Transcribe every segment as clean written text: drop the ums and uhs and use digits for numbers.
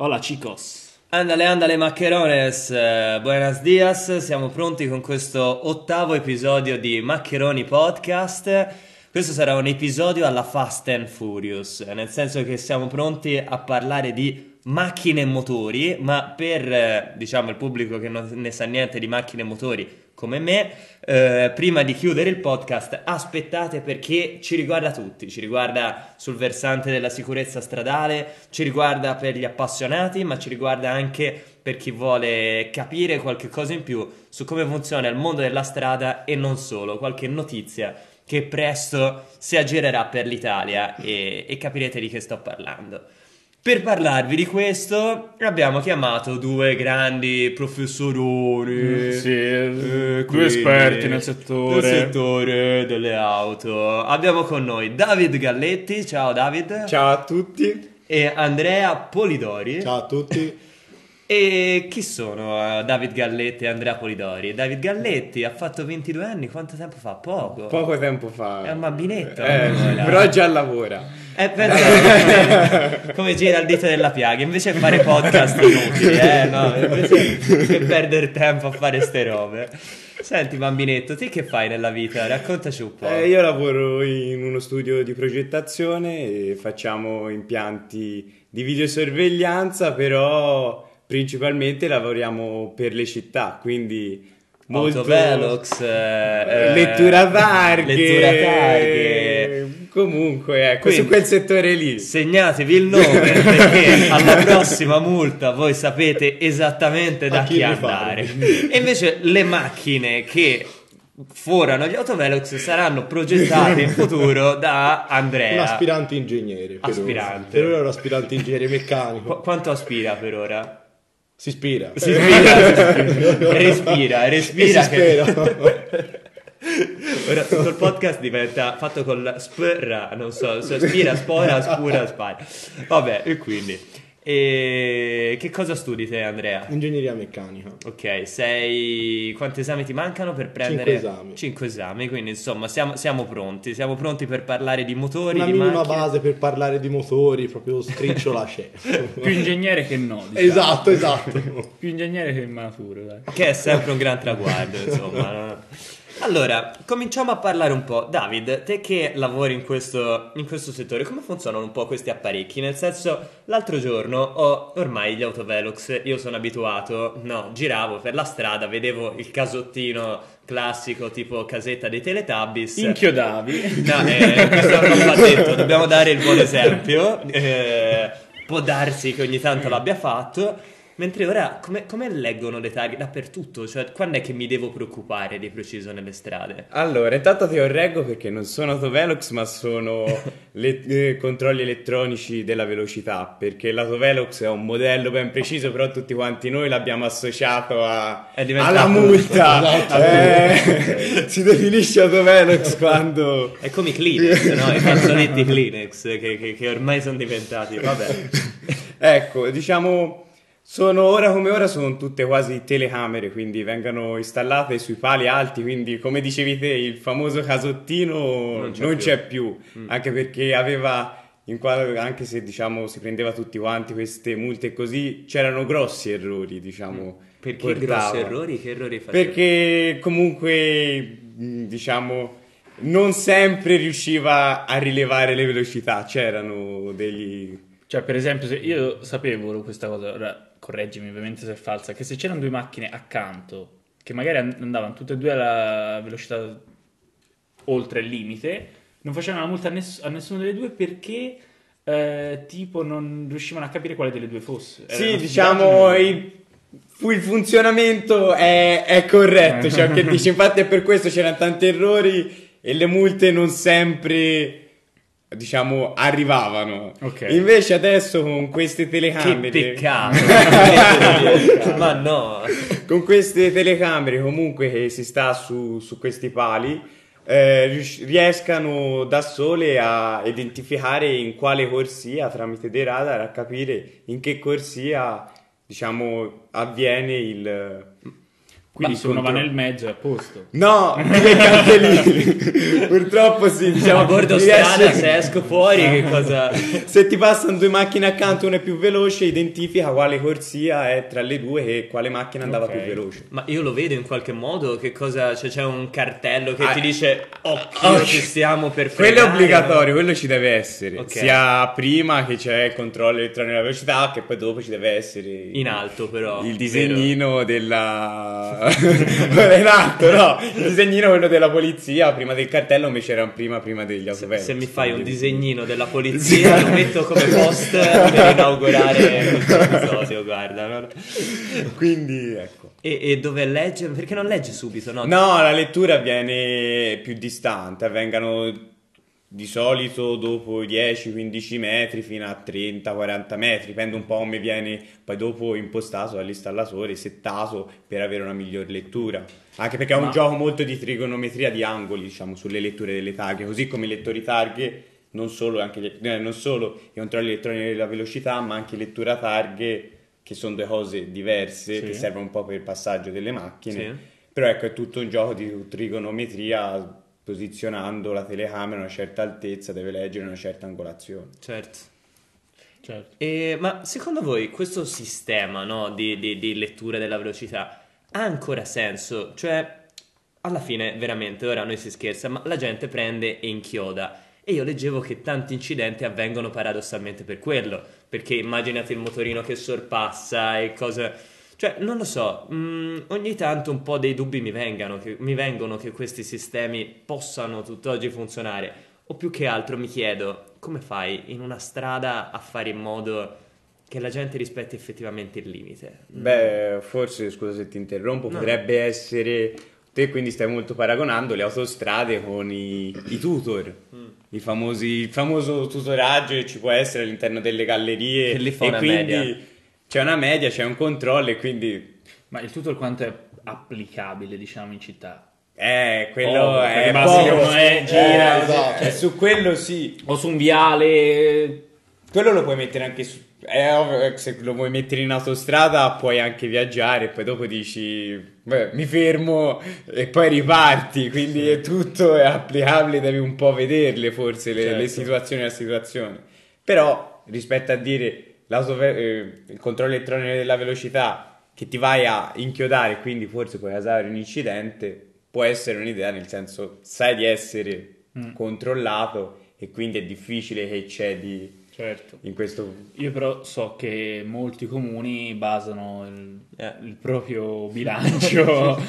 Hola chicos. Andale, andale maccherones, buenas dias, siamo pronti con questo ottavo episodio di Maccheroni Podcast. Questo sarà un episodio alla Fast and Furious, nel senso che siamo pronti a parlare di macchine e motori, ma per, diciamo, il pubblico che non ne sa niente di macchine e motori come me, prima di chiudere il podcast aspettate, perché ci riguarda tutti, ci riguarda sul versante della sicurezza stradale, ci riguarda per gli appassionati, ma ci riguarda anche per chi vuole capire qualche cosa in più su come funziona il mondo della strada e non solo, qualche notizia che presto si aggirerà per l'Italia e capirete di che sto parlando. Per parlarvi di questo abbiamo chiamato due grandi professori, due esperti nel settore delle auto. Abbiamo con noi David Galletti, ciao David. Ciao a tutti. E Andrea Polidori. Ciao a tutti. E chi sono David Galletti e Andrea Polidori? David Galletti ha fatto 22 anni, quanto tempo fa? Poco tempo fa. È un bambinetto. Però già lavora. Come gira il dito della piaga, invece fare podcast inutili, invece perdere tempo a fare ste robe. Senti bambinetto, te che fai nella vita? Raccontaci un po'. Io lavoro in uno studio di progettazione e facciamo impianti di videosorveglianza, però principalmente lavoriamo per le città, quindi Autovelox, lettura targhe. Comunque, ecco, quindi, su quel settore lì segnatevi il nome perché alla prossima multa voi sapete esattamente da chi andare. E invece le macchine che forano gli Autovelox saranno progettate in futuro da Andrea, un aspirante ingegnere. Per ora è un aspirante ingegnere meccanico. Quanto aspira per ora? Si ispira. Respira. Che... Ora tutto il podcast diventa fatto con spra, non so, spira, spora, spura, spara. Vabbè, e quindi che cosa studi te, Andrea? Ingegneria meccanica. Ok, sei... quanti esami ti mancano per prendere? 5 esami. 5 esami, quindi insomma siamo pronti per parlare di motori. Una di minima macchine. Base per parlare di motori, proprio stricciola c'è. Più ingegnere che no, diciamo. Esatto. Più ingegnere che immaturo, dai. Che è sempre un gran traguardo, insomma, no? Allora, cominciamo a parlare un po'. David, te che lavori in questo settore, come funzionano un po' questi apparecchi? Nel senso, l'altro giorno ormai gli Autovelox, io sono abituato, giravo per la strada, vedevo il casottino classico tipo casetta dei Teletubbies. Inchiodavi. Questo non l'ha detto, dobbiamo dare il buon esempio. Può darsi che ogni tanto l'abbia fatto. Mentre ora, come leggono le targhe dappertutto? Cioè, quando è che mi devo preoccupare di preciso nelle strade? Allora, intanto ti correggo perché non sono Autovelox, ma sono controlli elettronici della velocità, perché l'Autovelox è un modello ben preciso, però tutti quanti noi l'abbiamo associato alla multa. Si definisce Autovelox quando... È come i Kleenex, no? I fazzoletti Kleenex, che ormai sono diventati, vabbè. Ecco, diciamo... Sono ora come ora, sono tutte quasi telecamere, quindi vengono installate sui pali alti, quindi come dicevi te il famoso casottino non c'è più. Anche perché aveva, anche se diciamo si prendeva tutti quanti queste multe così, c'erano grossi errori, diciamo. Perché portava. Grossi errori? Che errori faceva? Perché comunque diciamo... non sempre riusciva a rilevare le velocità, c'erano degli... Cioè, per esempio, se io sapevo questa cosa, ora correggimi ovviamente se è falsa, che se c'erano due macchine accanto che magari andavano tutte e due alla velocità oltre il limite, non facevano la multa a nessuna delle due perché tipo non riuscivano a capire quale delle due fosse. Sì, diciamo il funzionamento è corretto, cioè che dici, infatti è per questo c'erano tanti errori e le multe non sempre... diciamo arrivavano. Okay. Invece adesso con queste telecamere, che peccato. Ma no, con queste telecamere comunque che si sta su questi pali riescano da sole a identificare in quale corsia, tramite dei radar, a capire in che corsia diciamo avviene il Quindi se uno va nel mezzo è a posto. No, anche lì. Purtroppo sì, diciamo, a bordo strada riesce... se esco fuori che cosa... Se ti passano due macchine accanto, una è più veloce, identifica quale corsia è tra le due e quale macchina andava più veloce. Ma io lo vedo in qualche modo che cosa, cioè c'è un cartello che ti dice occhio, ci stiamo per frenare. Quello è obbligatorio, quello ci deve essere. Okay. Sia prima che c'è il controllo elettronico della velocità, che poi dopo ci deve essere in alto, però il disegnino della Renato, no, il disegnino quello della polizia prima del cartello, invece era prima degli autovelox. Se mi fai un disegnino della polizia lo metto come post per inaugurare questo episodio, guarda, no? Quindi ecco. E dove legge? Perché non legge subito? No? No, la lettura avviene più distante, avvengano di solito dopo 10-15 metri fino a 30-40 metri, dipende un po' come viene poi dopo impostato dall'installatore, settato per avere una miglior lettura, anche perché è un gioco molto di trigonometria, di angoli, diciamo, sulle letture delle targhe, così come i lettori targhe, non solo i controlli elettronici della velocità, ma anche lettura targhe, che sono due cose diverse, sì, che servono un po' per il passaggio delle macchine, sì. Però ecco, è tutto un gioco di trigonometria, posizionando la telecamera a una certa altezza deve leggere una certa angolazione. Certo. Ma secondo voi questo sistema, no, di lettura della velocità ha ancora senso? Cioè, alla fine veramente, ora noi si scherza, ma la gente prende e inchioda. E io leggevo che tanti incidenti avvengono paradossalmente per quello, perché immaginate il motorino che sorpassa e cose... Cioè, non lo so, ogni tanto un po' dei dubbi mi vengono che questi sistemi possano tutt'oggi funzionare. O più che altro mi chiedo, come fai in una strada a fare in modo che la gente rispetti effettivamente il limite? Beh, forse, scusa se ti interrompo, potrebbe essere... Te quindi stai molto paragonando le autostrade con i tutor, il famoso tutoraggio che ci può essere all'interno delle gallerie. Che lì fa una media. C'è una media, c'è un controllo e quindi... Ma il tutor quanto è applicabile, diciamo, in città? Quello è poco, gira, esatto. Cioè, su quello sì. O su un viale... Quello lo puoi mettere anche su... ovvio, se lo vuoi mettere in autostrada puoi anche viaggiare e poi dopo dici, beh, mi fermo e poi riparti, quindi sì, è tutto applicabile, devi un po' vederle forse, le situazioni e la situazione. Però, rispetto a dire... il controllo elettronico della velocità che ti vai a inchiodare, quindi forse puoi causare un incidente, può essere un'idea, nel senso sai di essere controllato e quindi è difficile che eccedi. Certo. In questo... Io però so che molti comuni basano il proprio bilancio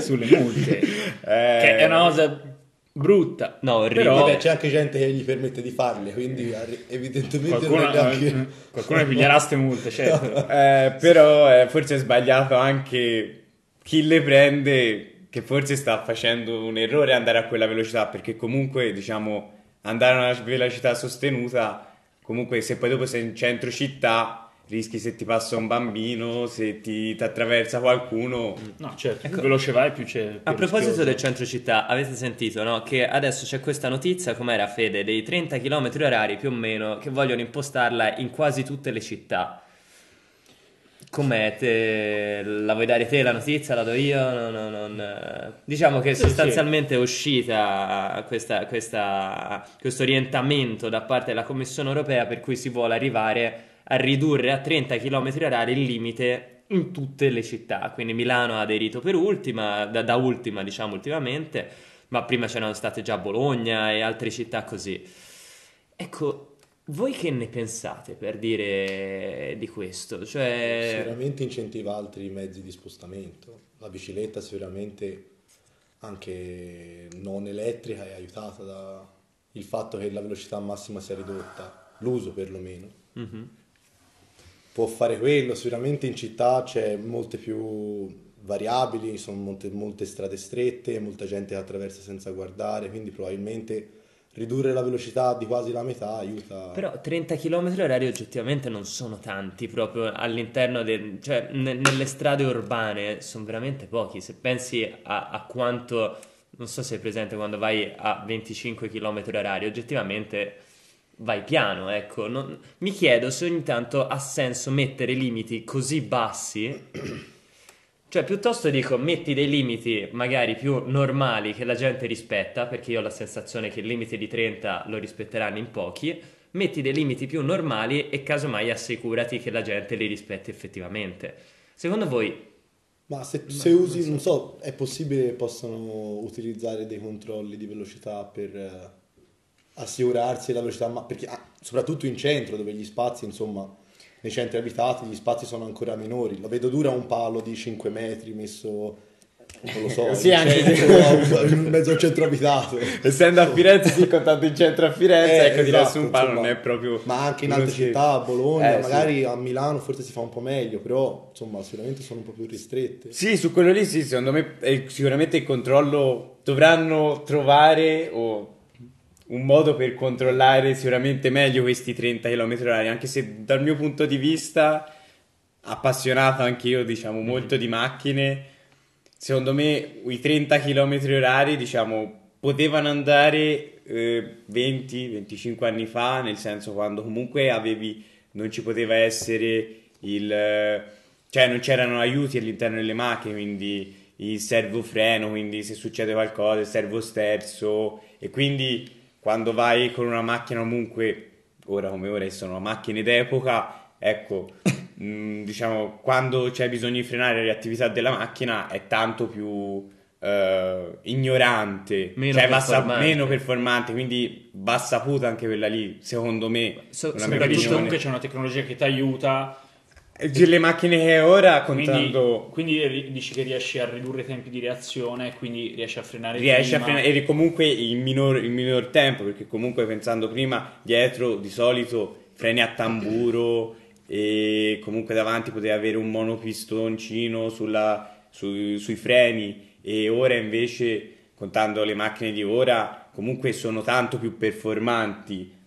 sulle multe, che è una cosa brutta, no, però c'è anche gente che gli permette di farle, quindi evidentemente qualcuno piglierà ste multe, certo. Però forse è sbagliato anche chi le prende, che forse sta facendo un errore andare a quella velocità, perché comunque, diciamo, andare a una velocità sostenuta, comunque se poi dopo sei in centro città rischi, se ti passa un bambino, se ti attraversa qualcuno, no, certo, ecco, più veloce vai più c'è, più a proposito rischioso. Del centro città, avete sentito, no, che adesso c'è questa notizia, com'era, Fede, dei 30 km orari più o meno che vogliono impostarla in quasi tutte le città. Com'è, la vuoi dare te la notizia, la do io? No. Diciamo che sostanzialmente è uscita questo orientamento da parte della Commissione Europea per cui si vuole arrivare a ridurre a 30 km orari il limite in tutte le città. Quindi Milano ha aderito per ultima, da ultima, diciamo, ultimamente, ma prima c'erano state già Bologna e altre città così. Ecco, voi che ne pensate, per dire, di questo? Cioè... Sicuramente incentiva altri mezzi di spostamento, la bicicletta sicuramente anche non elettrica è aiutata da il fatto che la velocità massima sia ridotta, l'uso perlomeno. Mm-hmm. Può fare quello, sicuramente in città c'è molte più variabili, sono molte strade strette, molta gente che attraversa senza guardare, quindi probabilmente ridurre la velocità di quasi la metà aiuta. Però 30 km orari oggettivamente non sono tanti, proprio all'interno, cioè nelle strade urbane sono veramente pochi, se pensi a quanto, non so se è presente quando vai a 25 km orari, oggettivamente... vai piano, ecco. Mi chiedo se ogni tanto ha senso mettere limiti così bassi, Cioè, piuttosto dico, metti dei limiti magari più normali che la gente rispetta, perché io ho la sensazione che il limite di 30 lo rispetteranno in pochi, metti dei limiti più normali e casomai assicurati che la gente li rispetti effettivamente. Secondo voi... Ma se usi, non so, è possibile che possano utilizzare dei controlli di velocità per assicurarsi la velocità, ma perché soprattutto in centro, dove gli spazi, insomma... nei centri abitati gli spazi sono ancora minori, la vedo dura un palo di 5 metri messo, non lo so, sì, anche in mezzo al centro abitato. Essendo a Firenze, sì, contando il centro a Firenze, ecco, esatto, dire su un palo, insomma, non è proprio... Ma anche in altre città, a Bologna, magari sì. A Milano forse si fa un po' meglio, però insomma sicuramente sono un po' più ristrette. Sì, su quello lì sì, secondo me sicuramente il controllo dovranno trovare un modo per controllare sicuramente meglio questi 30 km/h, anche se dal mio punto di vista, appassionato anche io, diciamo, molto di macchine, secondo me i 30 km/h, diciamo, potevano andare 20-25 anni fa, nel senso quando comunque non ci poteva essere cioè non c'erano aiuti all'interno delle macchine, quindi il servofreno, quindi se succede qualcosa il servosterzo, e quindi quando vai con una macchina, comunque ora come ora sono macchine d'epoca, ecco, diciamo, quando c'è bisogno di frenare la reattività della macchina è tanto più ignorante, meno performante, quindi va saputa anche quella lì, secondo me. Soprattutto comunque c'è una tecnologia che ti aiuta. Le macchine che ora contando, quindi dici che riesci a ridurre i tempi di reazione, quindi riesci a frenare e comunque il minor tempo, perché comunque pensando prima dietro di solito freni a tamburo e comunque davanti potevi avere un monopistoncino sui freni, e ora invece contando le macchine di ora comunque sono tanto più performanti.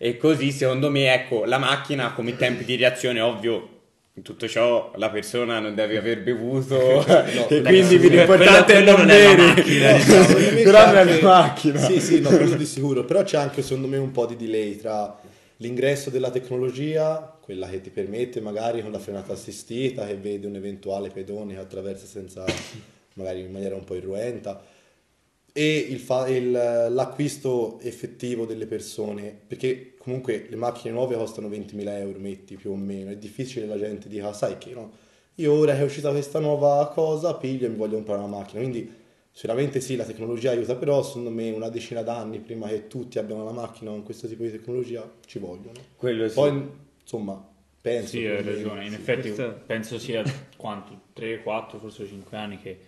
E così secondo me, ecco, la macchina come tempi di reazione, ovvio in tutto ciò la persona non deve aver bevuto, e quindi l'importante è non bere, però è la macchina. Sì, sì, no, quello di sicuro, però c'è anche secondo me un po' di delay tra l'ingresso della tecnologia, quella che ti permette magari con la frenata assistita, che vede un eventuale pedone che attraversa senza, magari in maniera un po' irruenta, e l'acquisto effettivo delle persone, perché comunque le macchine nuove costano 20.000 euro, metti, più o meno. È difficile che la gente dica, sai che no, io ora che è uscita questa nuova cosa piglio e mi voglio comprare una macchina. Quindi sicuramente sì, la tecnologia aiuta, però secondo me una decina d'anni prima che tutti abbiano la macchina con questo tipo di tecnologia ci vogliono. Quello sì. Poi insomma penso, sì, hai ragione, in effetti questo... penso sia quanto 3, 4, forse 5 anni che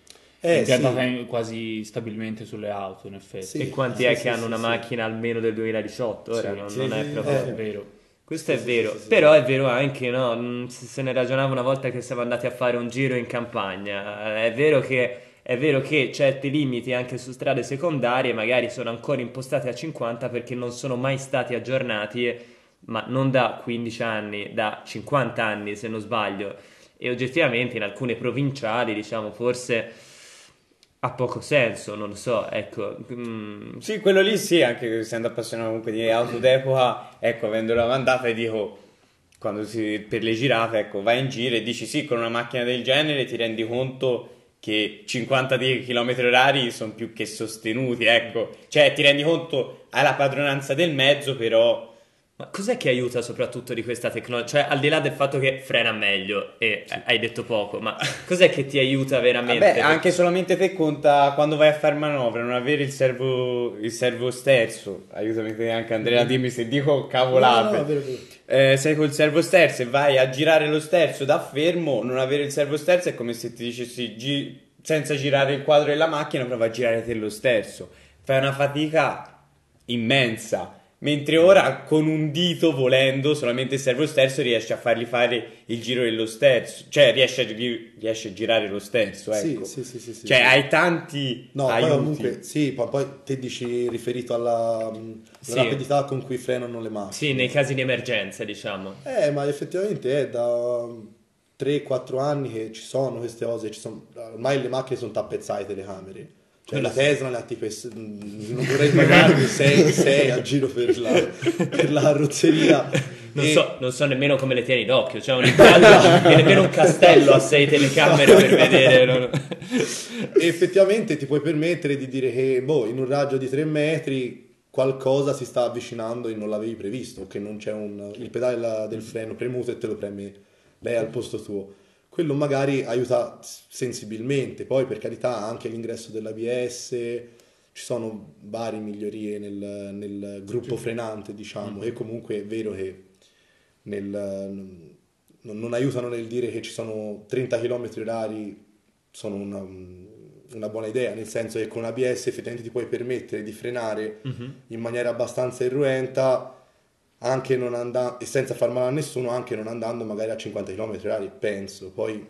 sì. Quasi stabilmente sulle auto, in effetti. Sì, e quanti è che hanno una macchina almeno del 2018? Ora non è proprio vero. Questo è vero, però è vero anche, no? Se ne ragionava una volta che siamo andati a fare un giro in campagna. È vero che certi limiti anche su strade secondarie magari sono ancora impostati a 50 perché non sono mai stati aggiornati, ma non da 15 anni, da 50 anni se non sbaglio. E oggettivamente in alcune provinciali, diciamo, forse... ha poco senso, non lo so, ecco. Sì, quello lì sì, anche essendo appassionato comunque di auto d'epoca, ecco, avendola mandata, e dico, quando per le girate, ecco, vai in giro e dici sì, con una macchina del genere ti rendi conto che 50 km/h sono più che sostenuti, ecco, cioè ti rendi conto, hai la padronanza del mezzo, però... Ma cos'è che aiuta soprattutto di questa tecnologia? Cioè, al di là del fatto che frena meglio, e sì, hai detto poco, ma cos'è che ti aiuta veramente? Vabbè, anche solamente te conta quando vai a far manovra, non avere il servosterzo. Aiutami te anche, Andrea, dimmi se dico cavolate. No, sei col servosterzo e vai a girare lo sterzo da fermo, non avere il servosterzo è come se ti dicessi senza girare il quadro della macchina, prova a girare te lo sterzo. Fai una fatica immensa. Mentre ora con un dito, volendo, solamente il servosterzo riesce a fargli fare il giro dello sterzo, cioè riesce a girare lo sterzo, ecco. Sì. Cioè hai tanti aiuti. Poi comunque, sì, poi te dici riferito alla rapidità con cui frenano le macchine. Sì, nei casi di emergenza, diciamo. Ma effettivamente è da 3-4 anni che ci sono queste cose, ormai le macchine sono tappezzate le camere. Cioè la Tesla ha tipo, non vorrei pagare 6 a giro per la carrozzeria, Non so nemmeno come le tieni d'occhio, cioè un impianto e nemmeno un castello ha 6 telecamere per vedere. No. Effettivamente ti puoi permettere di dire che in un raggio di 3 metri qualcosa si sta avvicinando e non l'avevi previsto, che non c'è il pedale del freno premuto e te lo premi lei al posto tuo. Quello magari aiuta sensibilmente, poi per carità anche l'ingresso dell'ABS, ci sono varie migliorie nel gruppo frenante, diciamo, e comunque è vero che non aiutano nel dire che ci sono 30 km/h, sono una buona idea, nel senso che con ABS effettivamente ti puoi permettere di frenare in maniera abbastanza irruenta, anche non andando, e senza far male a nessuno, anche non andando magari a 50 km/h, penso. Poi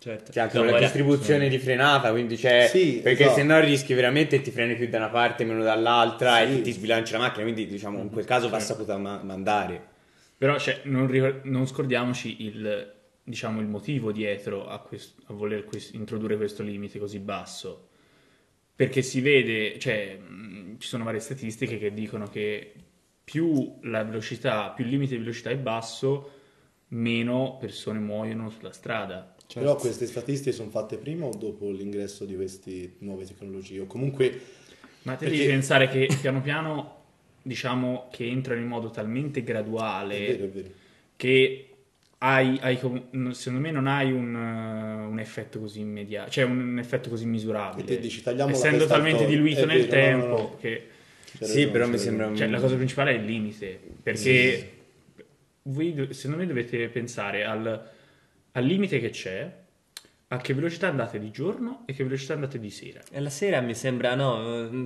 certo. C'è anche una distribuzione di frenata, quindi c'è perché se no rischi veramente, ti freni più da una parte meno dall'altra e ti sbilanci la macchina, quindi diciamo in quel caso va saputa mandare. Però non scordiamoci il motivo dietro a voler introdurre questo limite così basso, perché si vede, cioè ci sono varie statistiche che dicono che più il limite di velocità è basso, meno persone muoiono sulla strada. Certo. Però queste statistiche sono fatte prima o dopo l'ingresso di queste nuove tecnologie? O comunque... Ma te devi pensare che piano piano, diciamo, che entrano in modo talmente graduale, è vero. Che hai secondo me non hai un effetto così immediato, cioè un effetto così misurabile. E te dici, tagliamo essendo talmente diluito nel tempo no. che... Sì, però mi sembra la cosa principale è il limite, perché voi secondo me dovete pensare al limite che c'è, a che velocità andate di giorno e che velocità andate di sera. E la sera mi sembra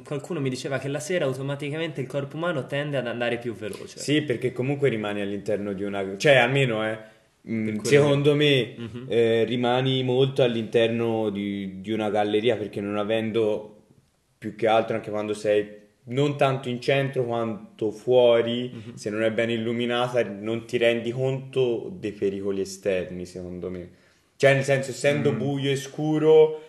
qualcuno mi diceva che la sera automaticamente il corpo umano tende ad andare più veloce. Sì, perché comunque rimani all'interno di una, cioè almeno secondo me rimani molto all'interno di una galleria, perché non avendo, più che altro anche quando sei non tanto in centro quanto fuori, se non è ben illuminata non ti rendi conto dei pericoli esterni, secondo me, cioè nel senso, essendo buio e scuro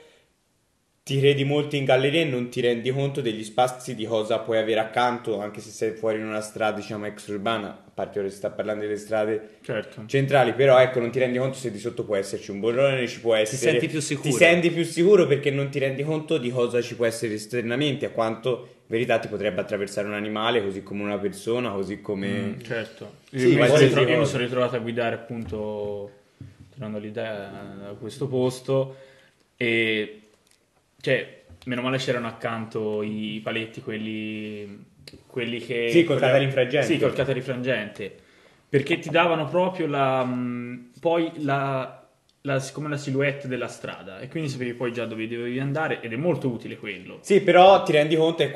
ti credi molto in galleria e non ti rendi conto degli spazi, di cosa puoi avere accanto, anche se sei fuori in una strada diciamo extraurbana, a parte ora si sta parlando delle strade centrali, però ecco, non ti rendi conto se di sotto può esserci un burrone, ci può essere, ti senti più sicuro perché non ti rendi conto di cosa ci può essere esternamente, a quanto verità ti potrebbe attraversare un animale, così come una persona, così come io mi sono ritrovato a guidare, appunto, tornando all'idea, a questo posto, e cioè meno male c'erano accanto i paletti quelli che col catarifrangente perché ti davano proprio come la silhouette della strada, e quindi sapevi poi già dove dovevi andare, ed è molto utile quello. Sì, però ti rendi conto e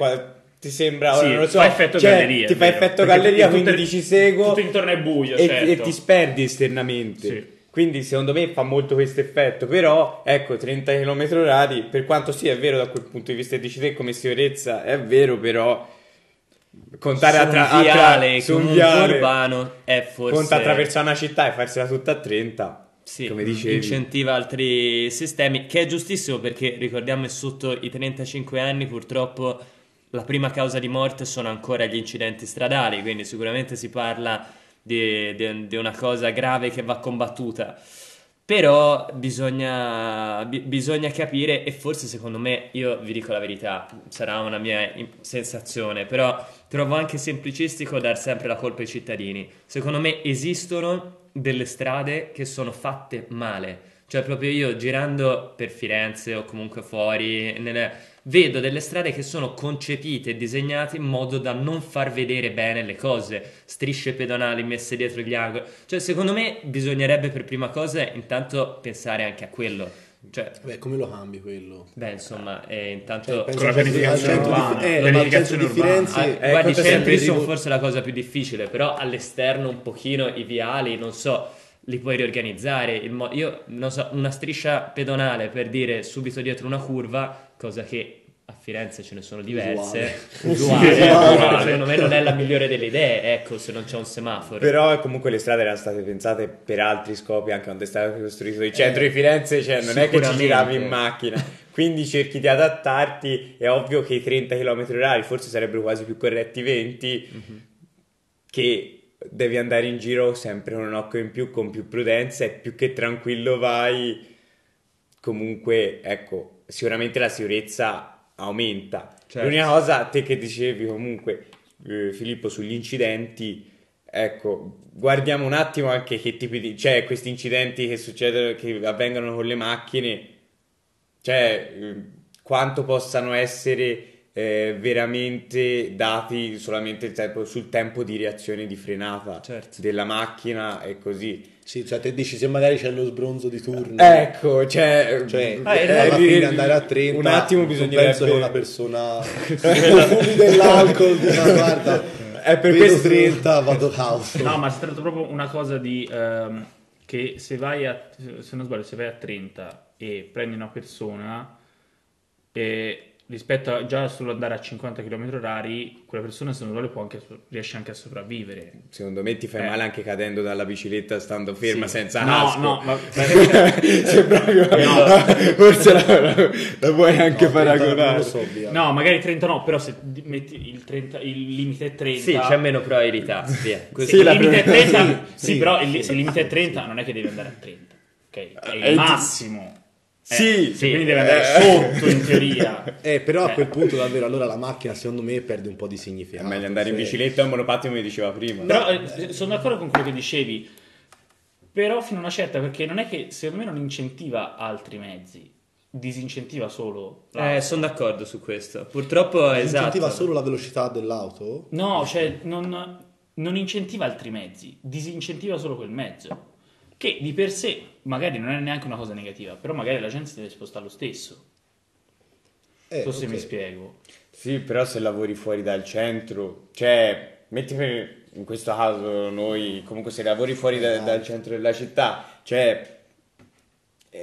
ti sembra non lo so, fa effetto galleria, ti fa effetto galleria, quindi dici seguo, tutto intorno è buio e ti sperdi esternamente. Quindi secondo me fa molto questo effetto, però ecco, 30 km/h, per quanto sì è vero da quel punto di vista, dici te come sicurezza è vero, però contare su un viale urbano è forse, conta attraversare una città e farsela tutta a 30. Sì, come dicevi, incentiva altri sistemi, che è giustissimo, perché ricordiamo che sotto i 35 anni purtroppo la prima causa di morte sono ancora gli incidenti stradali, quindi sicuramente si parla di una cosa grave che va combattuta, però bisogna capire, e forse secondo me, io vi dico la verità, sarà una mia sensazione, però trovo anche semplicistico dar sempre la colpa ai cittadini. Secondo me esistono delle strade che sono fatte male, cioè proprio io girando per Firenze o comunque fuori vedo delle strade che sono concepite e disegnate in modo da non far vedere bene le cose, strisce pedonali messe dietro gli angoli, cioè secondo me bisognerebbe per prima cosa intanto pensare anche a quello, cioè come lo cambi quello? Insomma, intanto con la pianificazione urbana, guardi, i centri sono forse la cosa più difficile, però all'esterno un pochino i viali, non so, li puoi riorganizzare, io non so, una striscia pedonale, per dire, subito dietro una curva, cosa che a Firenze ce ne sono diverse, uguale. Secondo me non è la migliore delle idee, ecco, se non c'è un semaforo. Però comunque le strade erano state pensate per altri scopi, anche quando è stato costruito il centro di Firenze, cioè non è che ci giravi in macchina, quindi cerchi di adattarti. È ovvio che i 30 km/h forse sarebbero quasi più corretti 20, che devi andare in giro sempre con un occhio in più, con più prudenza, e più che tranquillo vai, comunque, ecco, sicuramente la sicurezza aumenta. Certo. L'unica cosa, te che dicevi comunque, Filippo, sugli incidenti, ecco, guardiamo un attimo anche che tipi di, cioè, questi incidenti che succedono, che avvengono con le macchine, cioè quanto possano essere veramente dati solamente il tempo, sul tempo di reazione, di frenata, certo, della macchina e così. Sì, cioè te dici, se magari c'è lo sbronzo di turno, ecco, alla fine andare a 30, un attimo bisognerebbe, penso che una persona fumi dell'alcol dice, guarda, è per questo 30 vado cauto. No, ma si tratta proprio una cosa di che se vai a, se non sbaglio, se vai a 30 e prendi una persona, rispetto a già solo andare a 50 km/h, quella persona, se non vuole, può anche, riesce anche a sopravvivere. Secondo me ti fai male anche cadendo dalla bicicletta, stando ferma, sì, senza casco. No, ma se proprio, no, forse la puoi anche paragonare. No, magari 30 no, però se metti il 30, il limite è 30. Sì, c'è meno probabilità. Sì, il limite è 30. Sì, però se il limite è 30, non è che devi andare a 30. Okay? È il massimo. Sì, quindi deve andare sotto in teoria. Però a quel punto davvero allora la macchina, secondo me, perde un po' di significato. È meglio andare in bicicletta o in monopattino, come diceva prima. Però sono d'accordo con quello che dicevi, però fino a una certa, perché non è che, secondo me, non incentiva altri mezzi, disincentiva solo l'auto. Sono d'accordo su questo. Purtroppo disincentiva solo la velocità dell'auto? No, cioè non incentiva altri mezzi, disincentiva solo quel mezzo, che di per sé magari non è neanche una cosa negativa, però magari la gente si deve spostare lo stesso. Se mi spiego. Sì, però se lavori fuori dal centro, cioè, in questo caso noi, comunque, se lavori fuori dal centro della città, cioè,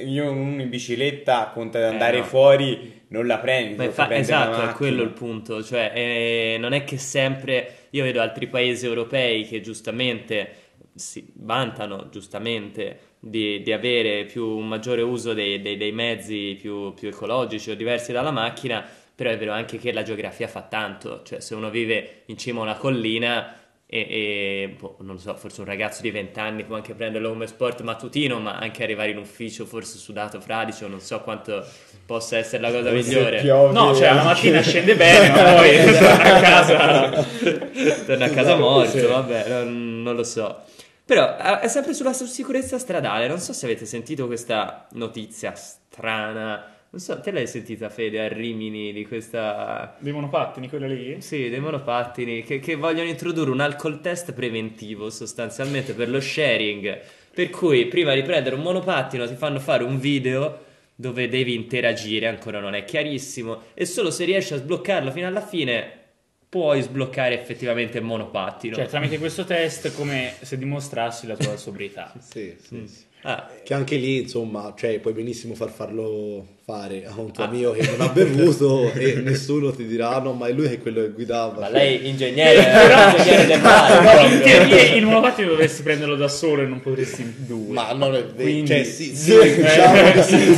io in bicicletta conta di andare fuori, non la prendi. Ma esatto, è quello il punto, cioè, non è che sempre, io vedo altri paesi europei che giustamente si vantano giustamente di avere un maggiore uso dei mezzi più ecologici o diversi dalla macchina, però è vero anche che la geografia fa tanto, cioè se uno vive in cima a una collina e non lo so, forse un ragazzo di 20 anni può anche prenderlo come sport mattutino, ma anche arrivare in ufficio forse sudato, fradicio, non so quanto possa essere la cosa migliore. No, cioè la mattina scende bene, ma poi torna a casa morto, vabbè, non lo so. Però è sempre sulla sicurezza stradale, non so se avete sentito questa notizia strana. Non so, te l'hai sentita, Fede, a Rimini, di questa... Dei monopattini, quella lì? Sì, dei monopattini, che vogliono introdurre un alcol test preventivo, sostanzialmente, per lo sharing. Per cui, prima di prendere un monopattino, ti fanno fare un video dove devi interagire, ancora non è chiarissimo, e solo se riesci a sbloccarlo fino alla fine puoi sbloccare effettivamente il monopattino. Cioè, tramite questo test, come se dimostrassi la tua sobrietà. Sì. Che anche lì, insomma, cioè, puoi benissimo farlo fare a un tuo amico che non ha bevuto e nessuno ti dirà no, ma è lui che è quello che guidava. Ma lei ingegnere del mare. In teoria il monopattino dovresti prenderlo da solo e non potresti in due. Ma non è vero. Quindi... Cioè sì, diciamo che sì,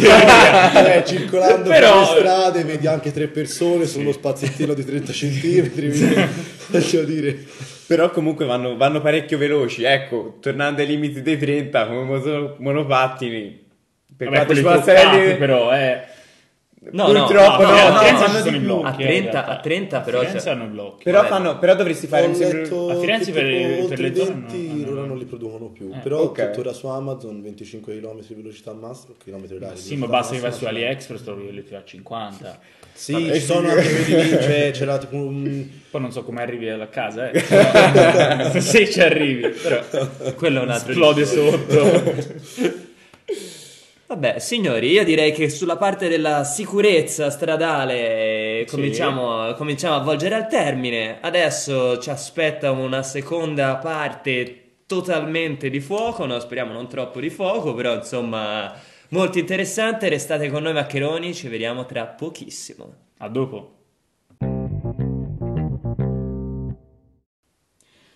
circolando però... per le strade vedi anche tre persone su uno spaziettino di 30 centimetri. Lascio dire. Però comunque vanno parecchio veloci, ecco, tornando ai limiti dei 30 come monopattini, per partecipare però purtroppo no, a 30 però hanno i blocchi, però dovresti fare un esempio. A Firenze per le zone non li producono più, però tuttora su Amazon 25 km di velocità massima, chilometri orari. Sì, ma basta che vai su AliExpress trovi le più a 50. Sì, vabbè, ci sono anche c'era tipo un... Poi non so come arrivi a casa, se ci arrivi, però quello è un altro. Esplode sotto. Vabbè, signori, io direi che sulla parte della sicurezza stradale cominciamo a volgere al termine. Adesso ci aspetta una seconda parte totalmente di fuoco, no, speriamo non troppo di fuoco, però insomma molto interessante. Restate con noi, Maccheroni, ci vediamo tra pochissimo. A dopo.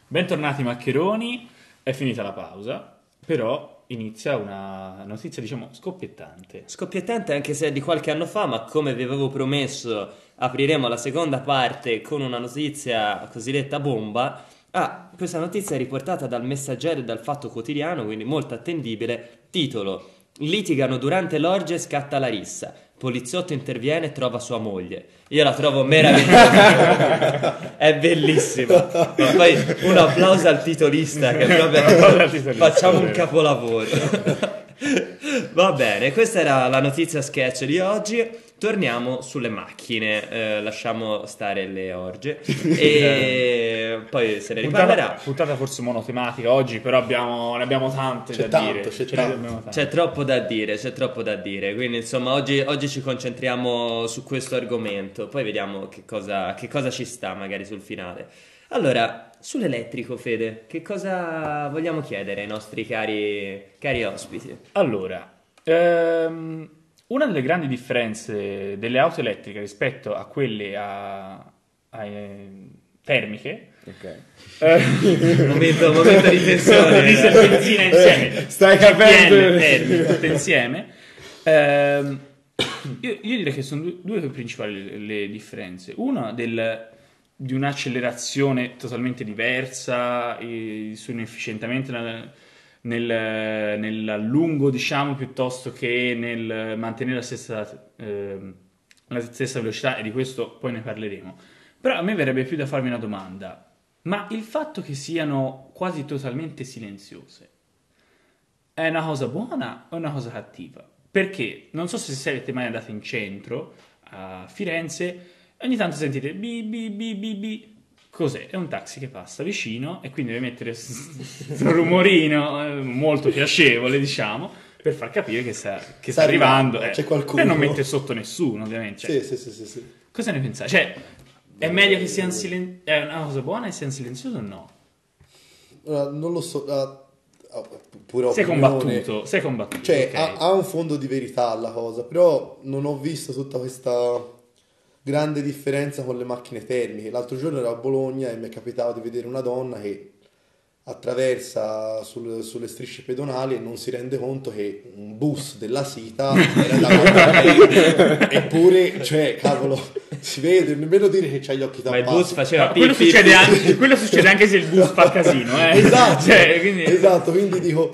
Bentornati, Maccheroni, è finita la pausa, però... Inizia una notizia, diciamo, scoppiettante, anche se è di qualche anno fa, ma come vi avevo promesso apriremo la seconda parte con una notizia cosiddetta bomba, Ah, questa notizia è riportata dal Messaggero e dal Fatto Quotidiano, quindi molto attendibile. Titolo: litigano durante l'orgia e scatta la rissa. Poliziotto interviene e trova sua moglie. Io la trovo meravigliosa. È bellissima. Ma poi un applauso al titolista, che proprio facciamo un capolavoro. Va bene, questa era la notizia sketch di oggi. Torniamo sulle macchine, lasciamo stare le orge e poi se ne riparlerà. Puntata forse monotematica oggi, però ne abbiamo tante da dire. C'è troppo da dire, quindi insomma oggi ci concentriamo su questo argomento, poi vediamo che cosa ci sta magari sul finale. Allora, sull'elettrico, Fede, che cosa vogliamo chiedere ai nostri cari ospiti? Allora, una delle grandi differenze delle auto elettriche rispetto a quelle a termiche, okay. Momento di tensione, benzina insieme, stai capendo, termiche insieme, io direi che sono due principali le differenze. Una di un'accelerazione totalmente diversa, il suo inefficientamento nel allungo, diciamo, piuttosto che nel mantenere la stessa velocità, e di questo poi ne parleremo. Però a me verrebbe più da farvi una domanda: ma il fatto che siano quasi totalmente silenziose è una cosa buona o una cosa cattiva? Perché non so se siete mai andati in centro a Firenze, ogni tanto sentite bi bi bi bi bi. Cos'è? È un taxi che passa vicino e quindi deve mettere un rumorino molto piacevole, diciamo, per far capire che sta arrivando. C'è qualcuno. E non mette sotto nessuno, ovviamente. Cioè, sì. Cosa ne pensate? Cioè, è meglio che sia è una cosa buona e sia silenzioso o no? Non lo so. Pure sei combattuto. Cioè, okay. ha un fondo di verità alla cosa, però non ho visto tutta questa grande differenza con le macchine termiche. L'altro giorno ero a Bologna e mi è capitato di vedere una donna che attraversa sulle strisce pedonali e non si rende conto che un bus della Sita era davanti a lei. Eppure, cioè, cavolo, si vede, nemmeno dire che c'ha gli occhi tappati. Ma il bus faceva quello succede anche se il bus fa casino, Esatto, cioè, quindi dico,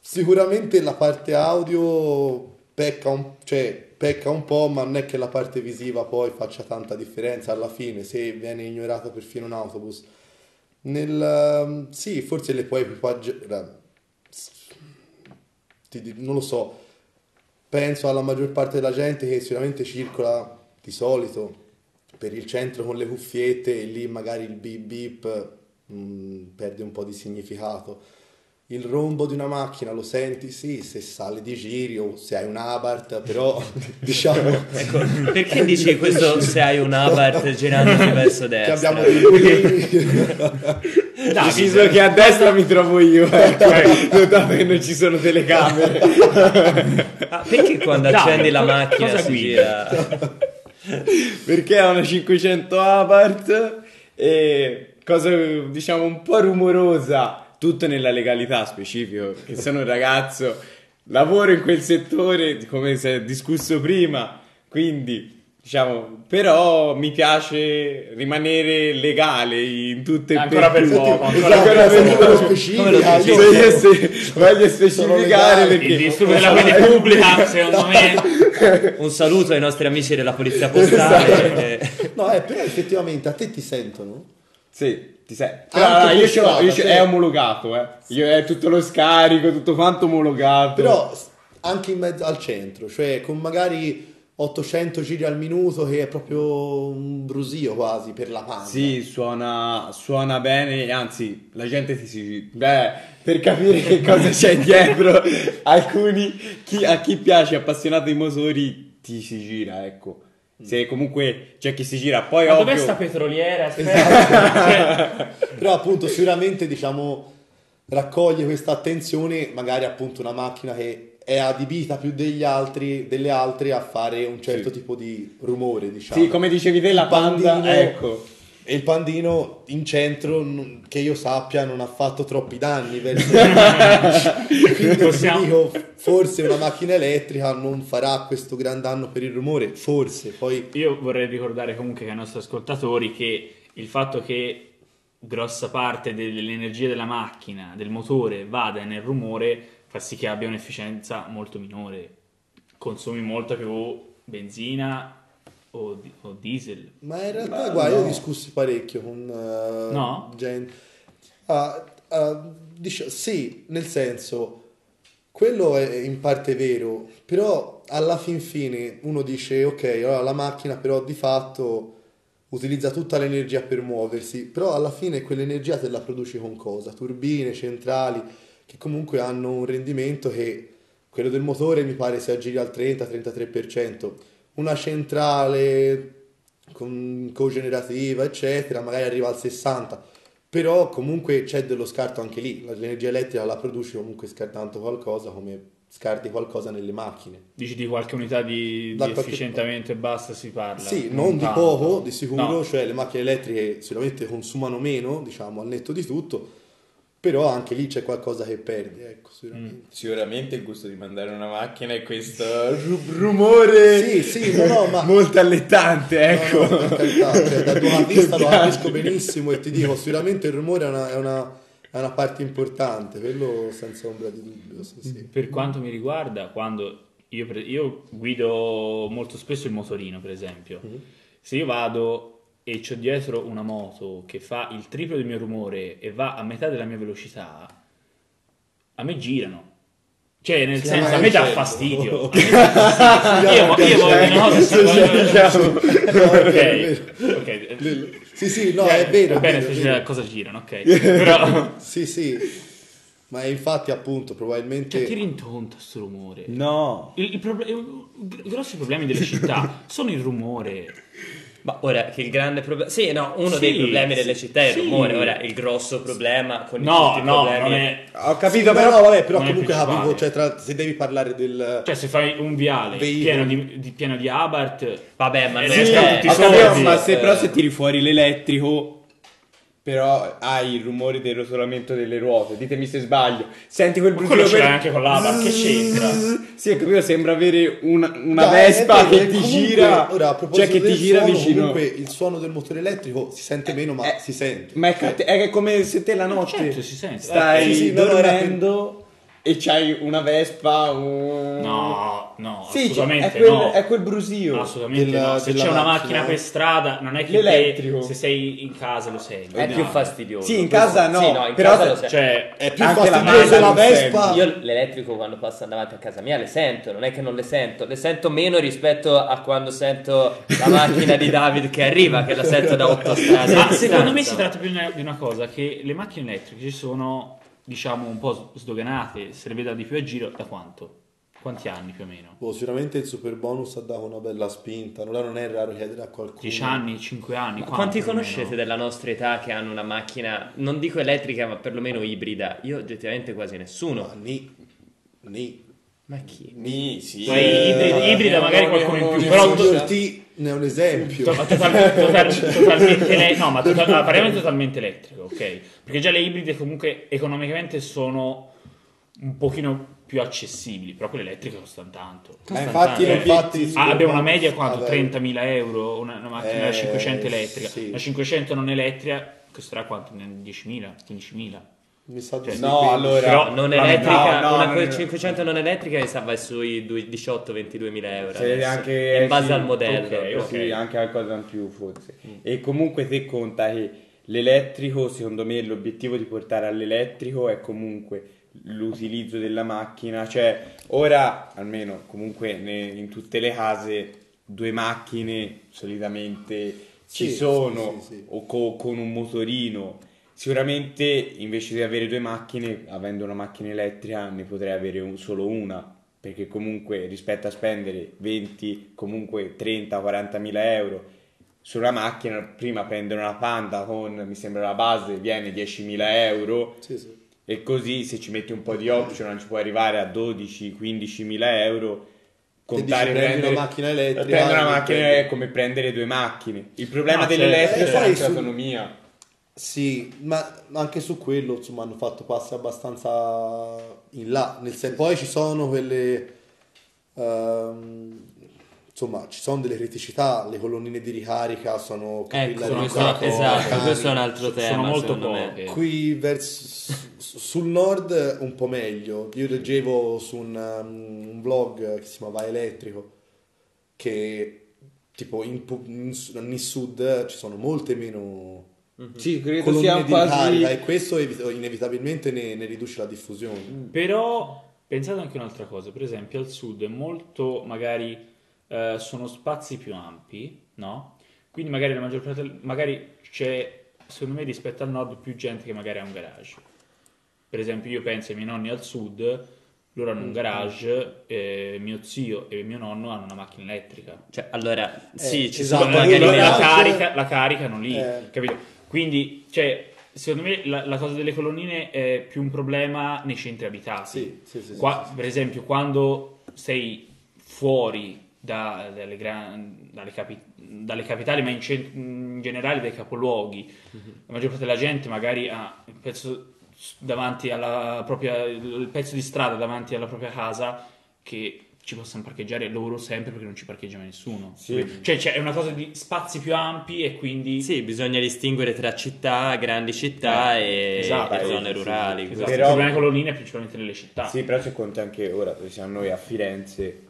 sicuramente la parte audio pecca un po', ma non è che la parte visiva poi faccia tanta differenza alla fine, se viene ignorata perfino un autobus. Sì, forse le puoi equipaggiare, non lo so, penso alla maggior parte della gente che sicuramente circola di solito per il centro con le cuffiette, e lì magari il beep beep perde un po' di significato. Il rombo di una macchina lo senti, sì, se sale di giri o se hai un Abarth, però diciamo... Ecco, perché dici questo se hai un Abarth girandosi verso destra? Che abbiamo deciso che a destra mi trovo io, non ci sono telecamere. Ah, perché quando accendi la macchina si gira? Perché è una 500 Abarth e cosa, diciamo, un po' rumorosa. Tutto nella legalità, specifico, che sono un ragazzo, lavoro in quel settore, come si è discusso prima, quindi diciamo, però mi piace rimanere legale in tutte e voglio specificare, perché il disturbo della bene pubblica, secondo me. Un saluto ai nostri amici della polizia postale. Esatto. No, però effettivamente a te ti sentono? Sì. Io è omologato, Io è tutto lo scarico, tutto quanto omologato. Però anche in mezzo al centro, cioè con magari 800 giri al minuto, che è proprio un brusio quasi per la panca. Sì, suona bene, anzi la gente per capire che cosa c'è dietro. A chi piace, appassionato di motori, ti si gira, ecco. Se comunque c'è chi si gira, poi ovvio... dov'è sta petroliera? Esatto. Però appunto sicuramente, diciamo, raccoglie questa attenzione magari appunto una macchina che è adibita più delle altre a fare un certo tipo di rumore, diciamo. Sì, come dicevi te, la Panda, ecco. E il pandino in centro, che io sappia, non ha fatto troppi danni verso... Quindi dico, forse una macchina elettrica non farà questo gran danno per il rumore, forse. Poi io vorrei ricordare comunque ai nostri ascoltatori che il fatto che grossa parte dell'energia della macchina, del motore, vada nel rumore, fa sì che abbia un'efficienza molto minore, consumi molta più benzina o diesel. Ma in realtà guarda, no. Io discussi parecchio con no? gente. Sì, nel senso, quello è in parte vero, però alla fin fine uno dice ok, allora la macchina però di fatto utilizza tutta l'energia per muoversi, però alla fine quell'energia te la produci con cosa? Turbine, centrali, che comunque hanno un rendimento che, quello del motore mi pare si aggiri al 30-33%, una centrale cogenerativa eccetera magari arriva al 60%, però comunque c'è dello scarto anche lì, l'energia elettrica la produci comunque scartando qualcosa, come scarti qualcosa nelle macchine. Dici di qualche unità di efficientamento e basta si parla? Sì, non di poco, di sicuro, no. Cioè le macchine elettriche sicuramente consumano meno, diciamo, al netto di tutto, però anche lì c'è qualcosa che perdi, ecco, sicuramente. Sicuramente il gusto di mandare una macchina è questo rumore ma molto allettante, ecco. No, per carità, cioè, da tua vista lo capisco benissimo e ti dico, sicuramente il rumore è una parte importante, quello senza ombra di dubbio. Sì. Per quanto mi riguarda, quando io guido molto spesso il motorino, per esempio, se io vado e c'ho dietro una moto che fa il triplo del mio rumore e va a metà della mia velocità, a me girano. Cioè, nel senso, a me dà fastidio. Io voglio una cosa. Ok. Sì, no, è vero. Va bene, se cosa girano, ok. Però... Sì. Ma infatti, appunto, probabilmente... Cioè, ti rintonta sto rumore. No. I grossi problemi delle città sono il rumore. Ma ora, che il grande problema... Sì, no, uno dei problemi delle città è il rumore. Ora, il grosso problema con tutti i problemi... No, non è... Ho capito, però comunque capivo, cioè, se devi parlare del... Cioè, se fai un viale pieno di Abarth... Vabbè, ma... Però se tiri fuori l'elettrico... Però hai il rumore del rotolamento delle ruote, ditemi se sbaglio. Senti quel brutto. Quello c'era anche con l'Abarth, che c'entra? Sì, è capito, sembra avere una Vespa che ti gira. Ora, cioè che ti gira suono, vicino. Comunque il suono del motore elettrico si sente meno, ma si sente. Ma è come se te la notte si sente. Stai dormendo. E c'hai una Vespa o... No, sì, assolutamente è quel brusio. Assolutamente no. Se c'è una macchina per strada, non è che l'elettrico. Se sei in casa lo senti. È più fastidioso. Sì, in casa no. Sì, no, in casa lo senti. Cioè, è più fastidioso la Vespa. Io l'elettrico quando passa davanti a casa mia le sento, non è che non le sento. Le sento meno rispetto a quando sento la macchina di David che arriva, che la sento da autostrada. Ma secondo me si tratta più di una cosa, che le macchine elettriche ci sono... diciamo un po' sdoganate, se le veda di più a giro, da quanti anni più o meno? Sicuramente il super bonus ha dato una bella spinta, non è raro chiedere a qualcuno 10 anni, 5 anni, quanti conoscete della nostra età che hanno una macchina, non dico elettrica ma perlomeno ibrida? Io oggettivamente quasi nessuno. Ma chi? Ibrida magari qualcuno in più, però ne è un esempio. Parliamo di totalmente elettrico, ok? Perché già le ibride comunque economicamente sono un pochino più accessibili, però quelle elettriche costano tanto. Infatti abbiamo una media quanto? 30.000 euro una macchina da 500 elettrica. Sì. La 500 non elettrica costerà quanto? 10.000, 15.000. Mi sa che allora non elettrica, una 500 non elettrica mi sa va sui 18-22.000 euro. Se anche in base al modello, okay. Sì, anche qualcosa in più forse. E comunque te conta che l'elettrico, secondo me, l'obiettivo di portare all'elettrico è comunque l'utilizzo della macchina. Cioè, ora almeno comunque in tutte le case due macchine solitamente ci sono o con un motorino. Sicuramente invece di avere due macchine, avendo una macchina elettrica ne potrei avere solo una, perché comunque rispetto a spendere 20, comunque 30-40.000 euro su una macchina, prima prendere una Panda con, mi sembra la base, viene 10.000 euro e così se ci metti un po' di optional ci puoi arrivare a 12-15.000 euro. Contare prendere una macchina elettrica, prendere una macchina è come prendere due macchine. Il problema dell'elettrico è anche l'autonomia. Sì, ma anche su quello insomma hanno fatto passi abbastanza in là, nel senso, poi ci sono quelle insomma ci sono delle criticità, le colonnine di ricarica sono capillarizzate, esatto, questo è un altro tema, sono molto poche. Qui verso sul nord un po' meglio. Io leggevo su un blog che si chiama Vaielettrico che tipo nel sud ci sono molte meno sì, credo sia quasi... e questo inevitabilmente ne riduce la diffusione. Però pensate anche un'altra cosa, per esempio al sud è molto, magari sono spazi più ampi, no? Quindi magari la maggior parte, magari c'è, secondo me rispetto al nord, più gente che magari ha un garage. Per esempio io penso ai miei nonni al sud, loro hanno un garage, mio zio e mio nonno hanno una macchina elettrica. Cioè, allora, sì, ci esatto, sono magari la caricano lì, capito? Quindi, cioè, secondo me la cosa delle colonnine è più un problema nei centri abitati. Sì, per esempio, quando sei fuori dalle capitali, ma in generale dai capoluoghi, la maggior parte della gente magari ha il pezzo davanti alla propria, il pezzo di strada davanti alla propria casa che ci possano parcheggiare loro sempre, perché non ci parcheggia nessuno. Sì. Cioè è una cosa di spazi più ampi, e quindi sì, bisogna distinguere tra città, grandi città e zone rurali. Sì, esatto. Però il problema colonnina è principalmente nelle città. Sì, però se conta anche ora, siamo noi a Firenze,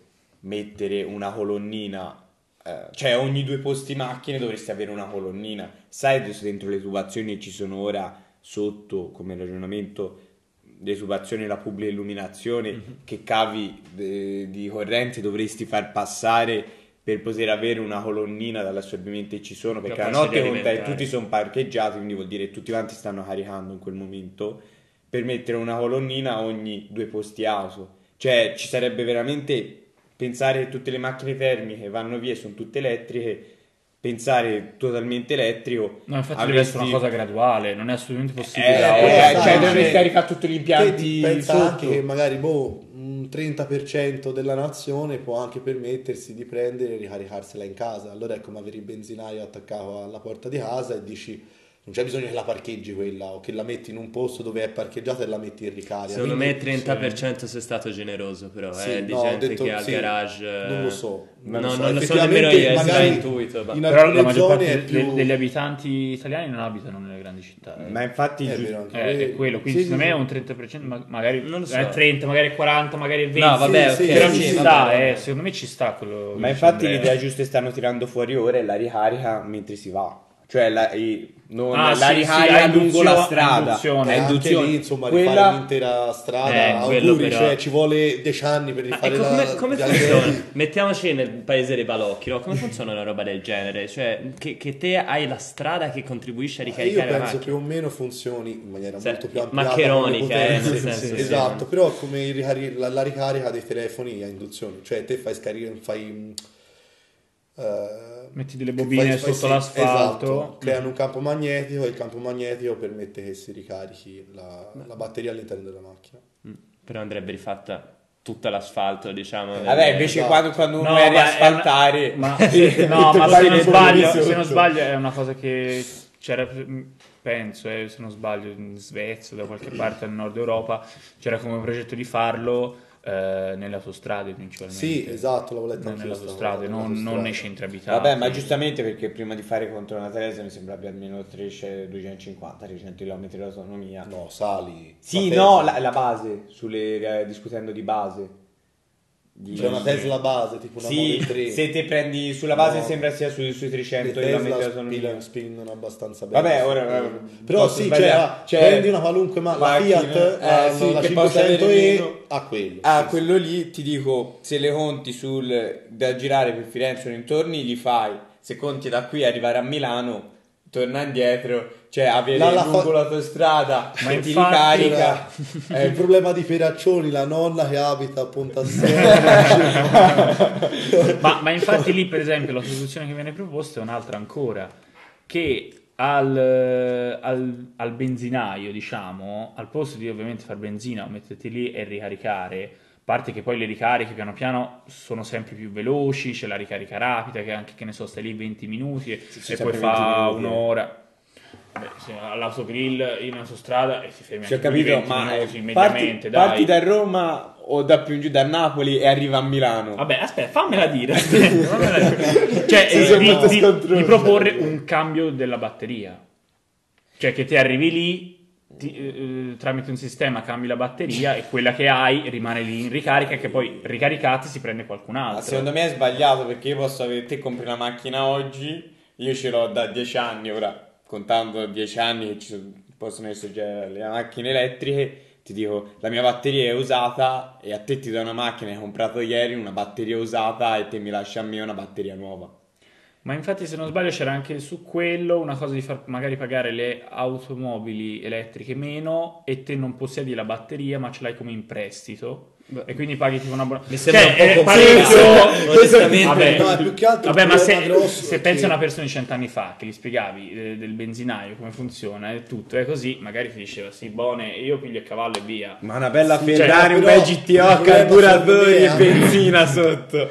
mettere una colonnina, cioè ogni due posti macchine dovresti avere una colonnina. Sai, se dentro le tubazioni ci sono ora sotto, come ragionamento, desubazione la pubblica illuminazione, che cavi di corrente dovresti far passare per poter avere una colonnina dall'assorbimento, ci sono, perché la notte conta e tutti sono parcheggiati, quindi vuol dire tutti quanti stanno caricando in quel momento, per mettere una colonnina ogni due posti auto. Cioè ci sarebbe veramente, pensare che tutte le macchine termiche vanno via, sono tutte elettriche, pensare totalmente elettrico. No, infatti deve essere una cosa graduale, non è assolutamente possibile. Cioè deve scaricare tutti gli impianti. Pensa anche che magari un 30% della nazione può anche permettersi di prendere e ricaricarsela in casa. Allora ecco, ma avere il benzinaio attaccato alla porta di casa e dici non c'è bisogno che la parcheggi quella, o che la metti in un posto dove è parcheggiata e la metti in ricarica. Secondo me 30% sì. Sei stato generoso, però sì, di gente detto, che ha il garage. Non lo so. Non lo so nemmeno io, è intuito. Però la maggior parte degli abitanti italiani non abitano nelle grandi città. Ma infatti è quello, quindi sì, secondo me è un 30%, magari non lo so. 30, magari 40, magari 20. No, vabbè, sì, però ci sta, secondo me ci sta quello. Ma infatti l'idea giusta stanno tirando fuori ora è la ricarica mentre si va. Cioè la ricarica lungo la strada, induzione. Lì, insomma, quella... rifare l'intera strada, auguri, cioè ci vuole 10 anni per rifare come funziona? Mettiamoci nel paese dei balocchi, no? Come funziona una roba del genere? Cioè che te hai la strada che contribuisce a ricaricare la macchina. Io penso più o meno funzioni in maniera molto più ampliata, maccheronica, nel senso, esatto, però come la ricarica dei telefoni a induzione, cioè te metti delle bobine sotto l'asfalto, esatto, creano un campo magnetico e il campo magnetico permette che si ricarichi la batteria all'interno della macchina. Però andrebbe rifatta tutta l'asfalto, diciamo. Vabbè, invece esatto. quando uno è riasfaltare se non sbaglio è una cosa che c'era, penso, se non sbaglio in Svezia, da qualche parte del nord Europa c'era come progetto di farlo nelle autostrade principalmente. Sì, esatto, la voletta nelle autostrade, non nei centri abitati. Vabbè, ma giustamente, perché prima di fare contro una Tesla mi sembra abbia almeno 250-300 km di autonomia. No, sali. Sì, no, la base, discutendo di base. C'è una Tesla base, tipo una Model 3. Se te prendi sulla base sembra sia sui 300 km di autonomia. Spingono abbastanza bene. Vabbè, ora però sì, cioè prendi una qualunque la Fiat la 500 e quello lì ti dico, se le conti da girare per Firenze o intorni li fai, se conti da qui arrivare a Milano, torna indietro, cioè avere lungo l'autostrada che ti ricarica. È il problema di Ferraccioni, la nonna che abita a Pontassieve. ma infatti lì per esempio la soluzione che viene proposta è un'altra ancora, che al benzinaio, diciamo, al posto di ovviamente far benzina, metterti lì e ricaricare, a parte che poi le ricariche piano piano sono sempre più veloci, c'è la ricarica rapida che anche, che ne so, stai lì 20 minuti e poi fa un'ora. all'autogrill in autostrada e si fermi anche qui, capito, ma parti da Roma o da più in giù, da Napoli, e arriva a Milano. Vabbè, aspetta, fammela dire, cioè di proporre un cambio della batteria, cioè che ti arrivi lì, tramite un sistema cambi la batteria e quella che hai rimane lì in ricarica, che poi ricaricata si prende qualcun altro. Secondo me è sbagliato, perché io posso avere, te compri una macchina oggi, io ce l'ho da 10 anni, ora contando 10 anni che possono essere già le macchine elettriche, ti dico la mia batteria è usata, e a te ti do una macchina che hai comprato ieri, una batteria usata, e te mi lasci a me una batteria nuova. Ma infatti, se non sbaglio, c'era anche su quello una cosa di far magari pagare le automobili elettriche meno, e te non possiedi la batteria ma ce l'hai come in prestito. Beh, e quindi paghi tipo una buona, mi sembra un po' parecchio. Vabbè, ma se pensi a una persona di 100 anni fa che gli spiegavi del benzinaio come funziona e tutto è così, magari ti diceva sì, buone, io piglio il cavallo e via. Ma una bella Ferrari, un bel GTO, carburatori e benzina sotto.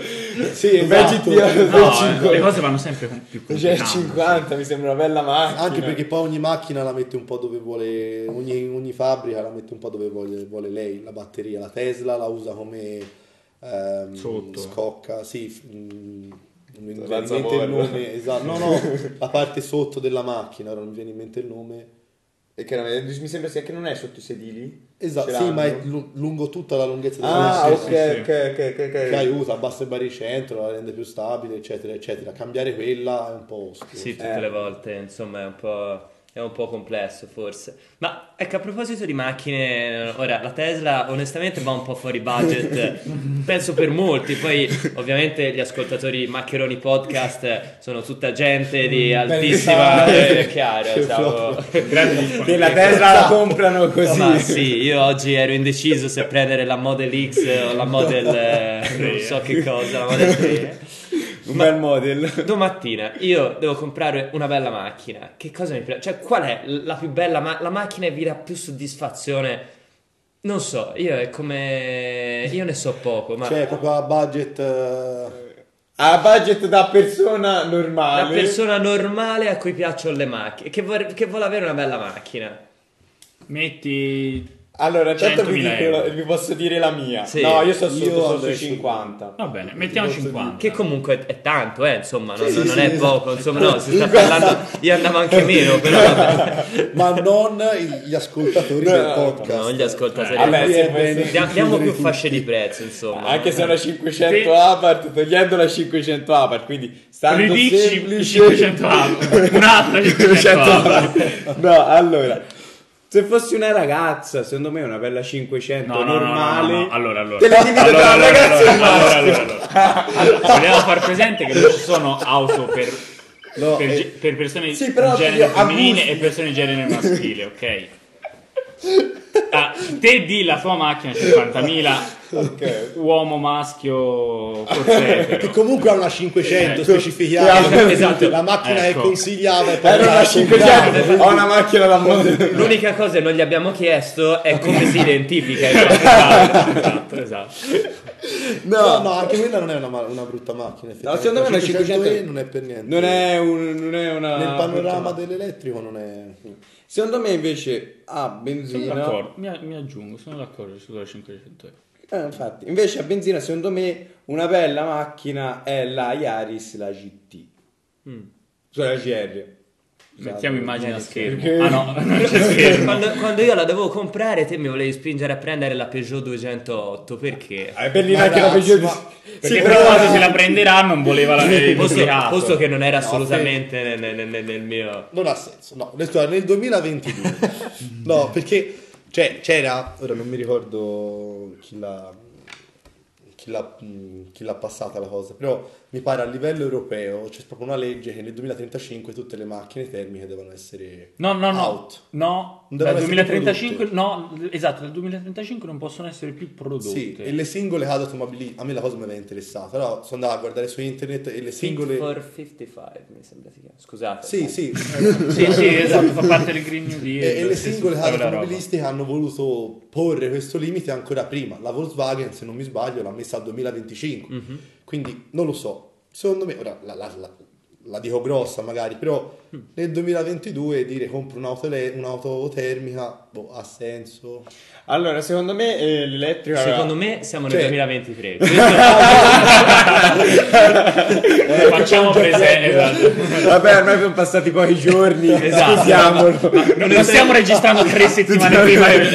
Sì, un bel GTO. No, le cose vanno sempre più complicate. Cioè 50 mi sembra una bella macchina. Anche perché poi ogni macchina la mette un po' dove vuole, ogni fabbrica la mette un po' dove vuole lei, la batteria, la Tesla la usa come scocca, sì, non mi viene in mente il nome, esatto, no, la parte sotto della macchina, ora non mi viene in mente il nome, e che mi sembra sia che non è sotto i sedili, esatto, sì, ma è lungo tutta la lunghezza della macchina, che aiuta, abbassa il baricentro, la rende più stabile, eccetera, eccetera. Cambiare quella è un po' ostile. Sì, tutte le volte, insomma, è un po' complesso forse. Ma ecco, a proposito di macchine, ora la Tesla onestamente va un po' fuori budget, penso per molti. Poi ovviamente gli ascoltatori Maccheroni Podcast sono tutta gente di altissima, è chiaro, che la Tesla la comprano così. Ma sì, io oggi ero indeciso se prendere la Model X o la Model non so che cosa, la Model 3. Un bel Model. Domattina io devo comprare una bella macchina. Che cosa mi piace? Cioè, qual è la più bella? La macchina vi dà più soddisfazione? Non so, io è come... Io ne so poco, ma... Cioè, proprio a budget... A budget da persona normale. Da persona normale a cui piacciono le macchine. Che vuole avere una bella macchina. Metti... Allora, certo, vi posso dire la mia. Sì. No, io sono sotto 50. Va bene, mettiamo 50. Che comunque è tanto, insomma, non è poco, insomma, no, si sta parlando, io andavo anche meno, però ma non gli ascoltatori del podcast. Non gli ascoltatori. Diamo più fasce di prezzo, insomma. Anche se è una 500 Abarth, togliendo la 500 Abarth, quindi stando semplice 500 Abarth. Un'altra 500 Abarth. No, allora, se fossi una ragazza, secondo me una bella 500 normale. No. Allora. Te la divido tra ragazze e allora. Volevo far presente che non ci sono auto per persone di genere femminile e persone di genere maschile, ok? Te di la tua macchina 50.000, okay. Uomo maschio che comunque ha una 500, specifichiamo, esatto. La macchina è consigliata era una 500, ho una macchina da modello. L'unica cosa che non gli abbiamo chiesto è come si identifica. Esatto. No, anche quella non è una brutta macchina, secondo me una 500 non è per niente, non è una nel panorama dell'elettrico non è. Secondo me invece a benzina... Sono d'accordo, mi aggiungo, sono d'accordo sulla 500 euro. Infatti, invece a benzina secondo me una bella macchina è la Yaris, la GT. Cioè la GR. Mettiamo immagine a schermo. Non c'è schermo. Quando io la devo comprare, te mi volevi spingere a prendere la Peugeot 208, perché? È bellina anche la Peugeot. Perché quando se la prenderà non voleva la posto che non era assolutamente nel mio. Non ha senso. No, questo era nel 2022. No, perché cioè c'era, ora non mi ricordo chi l'ha passata la cosa, però mi pare a livello europeo c'è proprio una legge che nel 2035 tutte le macchine termiche devono essere out. No, dal 2035 dal 2035 non possono essere più prodotte. Sì, e le singole case automobili, a me la cosa mi aveva interessata, allora sono andato a guardare su internet e le singole For 55 mi sembra si chiama. Scusate. Sì, esatto, fa parte del Green New Deal. E le singole case automobilistiche hanno voluto porre questo limite ancora prima. La Volkswagen, se non mi sbaglio, l'ha messa al 2025. Quindi non lo so, secondo me ora la dico grossa magari, però nel 2022 dire compro un'auto termica, boh, ha senso? Allora, secondo me l'elettrica... Secondo me siamo nel 2023. Facciamo presente. Vabbè, ormai sono passati pochi giorni, scusiamolo. Non stiamo registrando 3 settimane prima del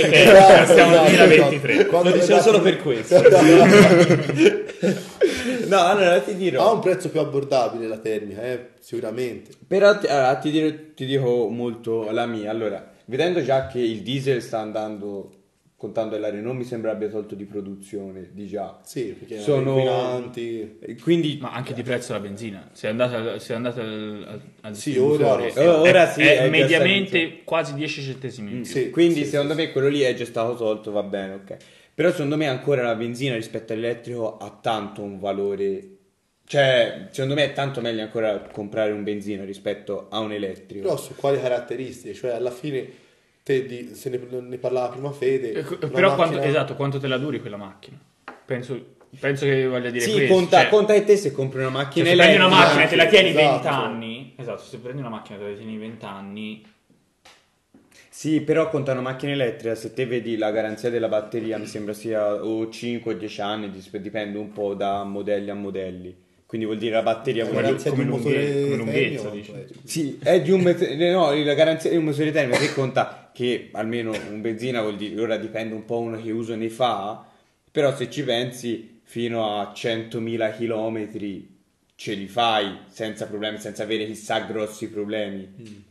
2023. Lo dicevo solo per questo. No, allora ti dirò, ha un prezzo più abbordabile la termica, sicuramente. Però ti dico molto la mia. Allora, vedendo già che il diesel sta andando, contando e la Renault mi sembra abbia tolto di produzione di già. Sì, perché sono inquinanti. Quindi, ma anche di prezzo la benzina. Se è andata al sì, ora sì, è mediamente quasi 10 centesimi in più. Sì, quindi sì, secondo me quello lì è già stato tolto, va bene, ok. Però secondo me ancora la benzina rispetto all'elettrico ha tanto un valore, cioè secondo me è tanto meglio ancora comprare un benzina rispetto a un elettrico. Però su quali caratteristiche? Cioè alla fine te se ne parlava prima Fede, però macchina... quanto te la duri quella macchina? Penso che voglia dire sì, questo. Sì, conta che te se compri una macchina, cioè, se prendi una macchina e te la tieni 20 anni. Esatto, se prendi una macchina e te la tieni 20 anni. Sì, però contano macchine elettriche, se te vedi la garanzia della batteria mi sembra sia o 5 o 10 anni, dipende un po' da modelli a modelli. Quindi vuol dire la batteria come lunghezza, sì, è di un la garanzia di un motore termico che conta, che almeno un benzina vuol dire, ora dipende un po' uno che uso ne fa, però se ci pensi fino a 100.000 km ce li fai senza problemi, senza avere chissà grossi problemi.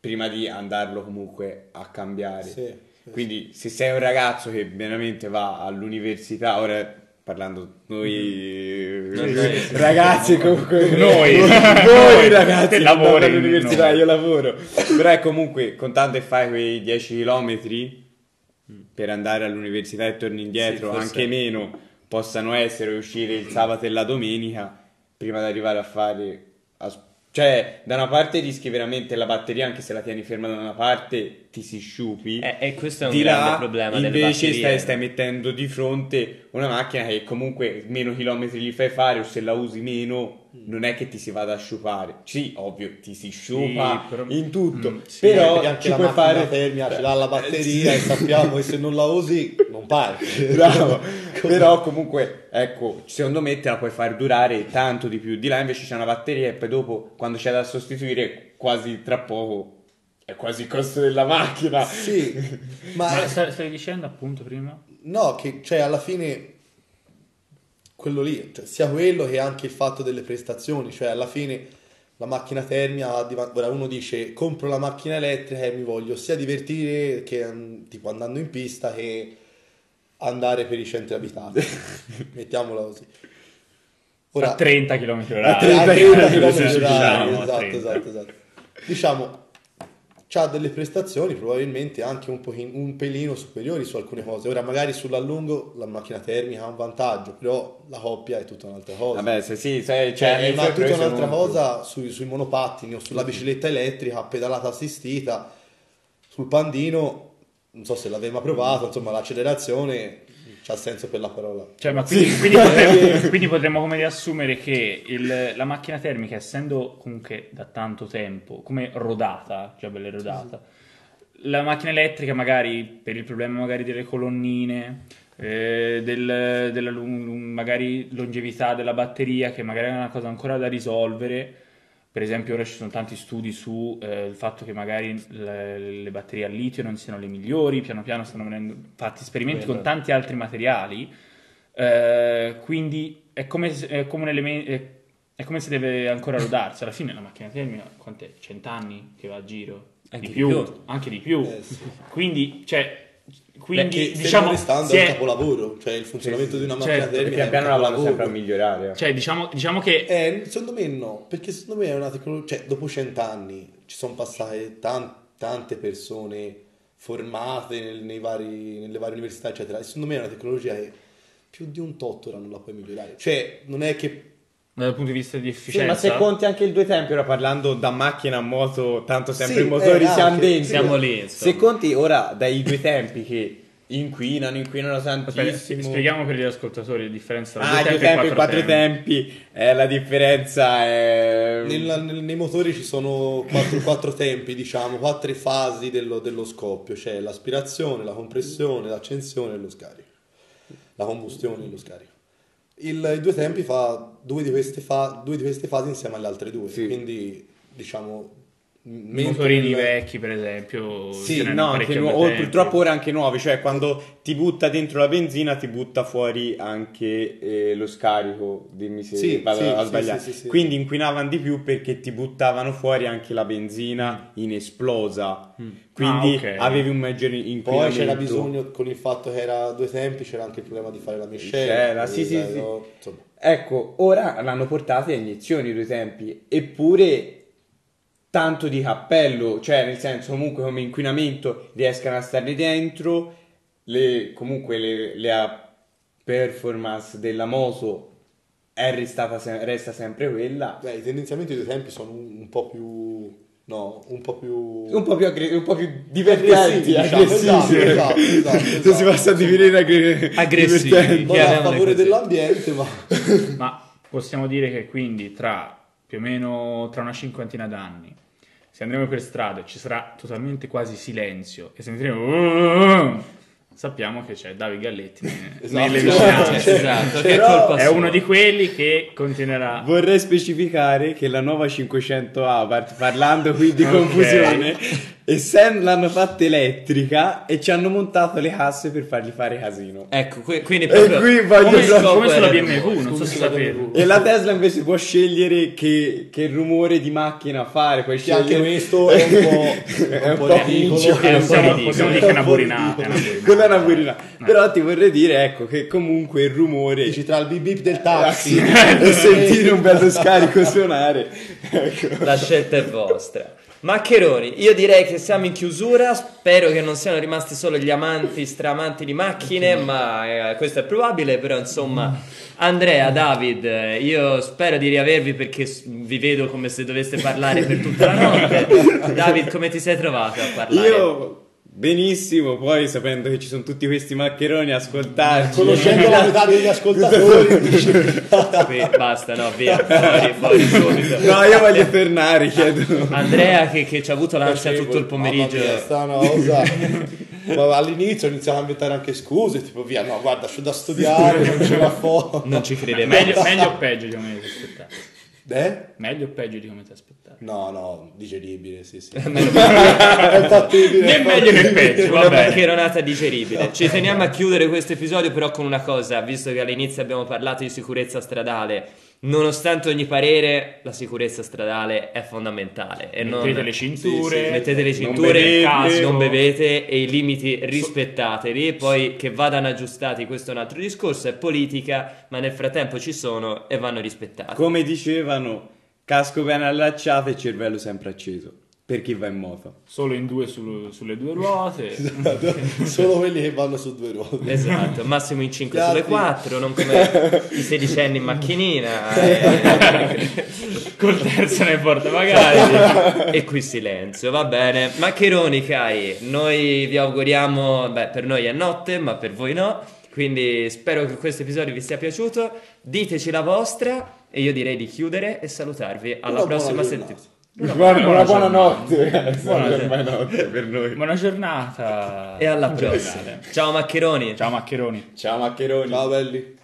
Prima di andarlo comunque a cambiare. Sì. Quindi se sei un ragazzo che veramente va all'università, ora parlando noi ragazzi comunque noi ragazzi lavoro all'università, io lavoro, però è comunque contando e fai quei 10 chilometri per andare all'università e torni indietro, sì, anche meno, possano essere uscire il sabato e la domenica prima di arrivare a fare cioè, da una parte rischi veramente la batteria, anche se la tieni ferma da una parte, ti si sciupi. E questo è un grande problema delle batterie. Invece stai mettendo di fronte una macchina che comunque meno chilometri gli fai fare, o se la usi meno, non è che ti si vada a sciupare. Sì, ovvio, ti si sciupa in tutto, però anche ci la puoi fare termica, ce l'ha la batteria e sappiamo che se non la usi non parte. Bravo. Però comunque, ecco, secondo me te la puoi far durare tanto di più. Di là invece c'è una batteria e poi dopo, quando c'è da sostituire, quasi tra poco è quasi il costo della macchina. Sì. Ma stai dicendo appunto prima? No, che cioè alla fine quello lì, cioè, sia quello che anche il fatto delle prestazioni, cioè alla fine la macchina termica, ora uno dice compro la macchina elettrica e mi voglio sia divertire che tipo andando in pista che andare per i centri abitati, mettiamola così. Ora, a 30 km orari. Esatto. Diciamo, c'ha delle prestazioni probabilmente anche un pelino superiori su alcune cose. Ora magari sull'allungo la macchina termica ha un vantaggio, però la coppia è tutta un'altra cosa. Vabbè, è tutta un'altra cosa sui monopattini o sulla bicicletta elettrica pedalata assistita, sul pandino, non so se l'aveva provato, insomma l'accelerazione c'ha senso per la parola. Cioè, ma quindi potremmo come riassumere che la macchina termica, essendo comunque da tanto tempo come rodata, già bella rodata, la macchina elettrica magari per il problema magari delle colonnine, della magari longevità della batteria, che magari è una cosa ancora da risolvere. Per esempio ora ci sono tanti studi su il fatto che magari le batterie al litio non siano le migliori, piano piano stanno venendo fatti esperimenti con tanti altri materiali, quindi è come un elemento, è come se deve ancora rodarsi. Alla fine la macchina termica, quant'è? 100 anni che va a giro? Anche di più. Sì. Quindi, diciamo, restando è un capolavoro, cioè il funzionamento di una macchina termica pian piano la vanno sempre a migliorare. Cioè diciamo che secondo me no, perché secondo me è una tecnologia, cioè dopo 100 anni ci sono passate tante persone formate nelle varie università eccetera, e secondo me è una tecnologia che più di un tot ora non la puoi migliorare, cioè non è che dal punto di vista di efficienza, sì, ma se conti anche il 2 tempi, ora parlando da macchina a moto, tanto sempre i motori siamo dentro, siamo lì, insomma. Se conti ora dai 2 tempi che Inquinano tantissimo. Spieghiamo per gli ascoltatori la differenza tra due tempi e quattro tempi. La differenza è... Nei motori ci sono quattro tempi, diciamo, quattro fasi dello scoppio. C'è l'aspirazione, la compressione, l'accensione e lo scarico. La combustione e lo scarico. I due tempi fa due di queste fasi insieme alle altre due. Sì. Quindi, diciamo... motorini vecchi per esempio, sì, no, anche o purtroppo ora anche nuovi, cioè quando ti butta dentro la benzina ti butta fuori anche lo scarico, dimmi se sbagliato. Quindi inquinavano di più perché ti buttavano fuori anche la benzina in esplosa, quindi avevi un maggiore inquinamento. Poi c'era bisogno, con il fatto che era due tempi, c'era anche il problema di fare la miscela, ecco, ora l'hanno portata a iniezioni i due tempi, eppure tanto di cappello, cioè nel senso comunque come inquinamento riescano a starne dentro, comunque la performance della moto resta sempre quella. Tendenzialmente i due tempi sono un po' più divertenti, aggressivi. Si passa a definire aggressivi, non a favore dell'ambiente, ma possiamo dire che quindi più o meno tra una cinquantina d'anni, se andremo per strada ci sarà totalmente quasi silenzio e sentiremo, sappiamo che c'è David Galletti nelle vicinanze. Esatto. Però è uno di quelli che continuerà. Vorrei specificare che la nuova 500 Abarth, parlando qui di confusione, l'hanno fatta elettrica e ci hanno montato le casse per fargli fare casino. Ecco, quindi come sulla BMW, non so se sapevo. E la Tesla invece può scegliere che rumore di macchina fare, puoi scegliere. Anche questo è un po' ridicolo. Possiamo dire che è una burinata. Quella è una burinata. Però ti vorrei dire, ecco, che comunque il rumore, dici, tra il bip bip del taxi e sentire un bello scarico suonare, la scelta è vostra. Maccheroni, io direi che siamo in chiusura. Spero che non siano rimasti solo gli amanti, stramanti di macchine, ma questo è probabile. Però insomma, Andrea, David, io spero di riavervi, perché vi vedo come se doveste parlare per tutta la notte. David, come ti sei trovato a parlare? Io benissimo, poi sapendo che ci sono tutti questi maccheroni, ascoltarci, conoscendo la metà degli ascoltatori. Basta, no, via, fuori subito. No, io voglio tornare, chiedo. Andrea che ci ha avuto l'ansia tutto il pomeriggio. Ma all'inizio iniziamo a inventare anche scuse, tipo via, no, guarda, c'ho da studiare, non ce la fo. Non ci crede. Meglio o peggio di come ti aspettavi? Meglio o peggio di come ti aspettavi? No, digeribile, sì. Né meglio né peggio, una maccheronata digeribile. Ci teniamo a chiudere questo episodio però con una cosa, visto che all'inizio abbiamo parlato di sicurezza stradale. Nonostante ogni parere, la sicurezza stradale è fondamentale. E mettete le cinture, non bevete, e i limiti rispettateli. Poi che vadano aggiustati, questo è un altro discorso, è politica, ma nel frattempo ci sono e vanno rispettati. Come dicevano, casco ben allacciato e cervello sempre acceso. Per chi va in moto, solo in due sulle due ruote. Esatto. Solo quelli che vanno su due ruote, esatto, massimo in 5 sulle 4, non come i sedicenni in macchinina col terzo nel portabagagli. E qui silenzio, va bene. Maccheroni, cari, noi vi auguriamo, per noi è notte, ma per voi no, quindi spero che questo episodio vi sia piaciuto. Diteci la vostra e io direi di chiudere e salutarvi alla prossima settimana. Buona notte per noi. Buona giornata e alla prossima. Ciao Maccheroni. Ciao Maccheroni. Ciao Maccheroni. Ciao belli.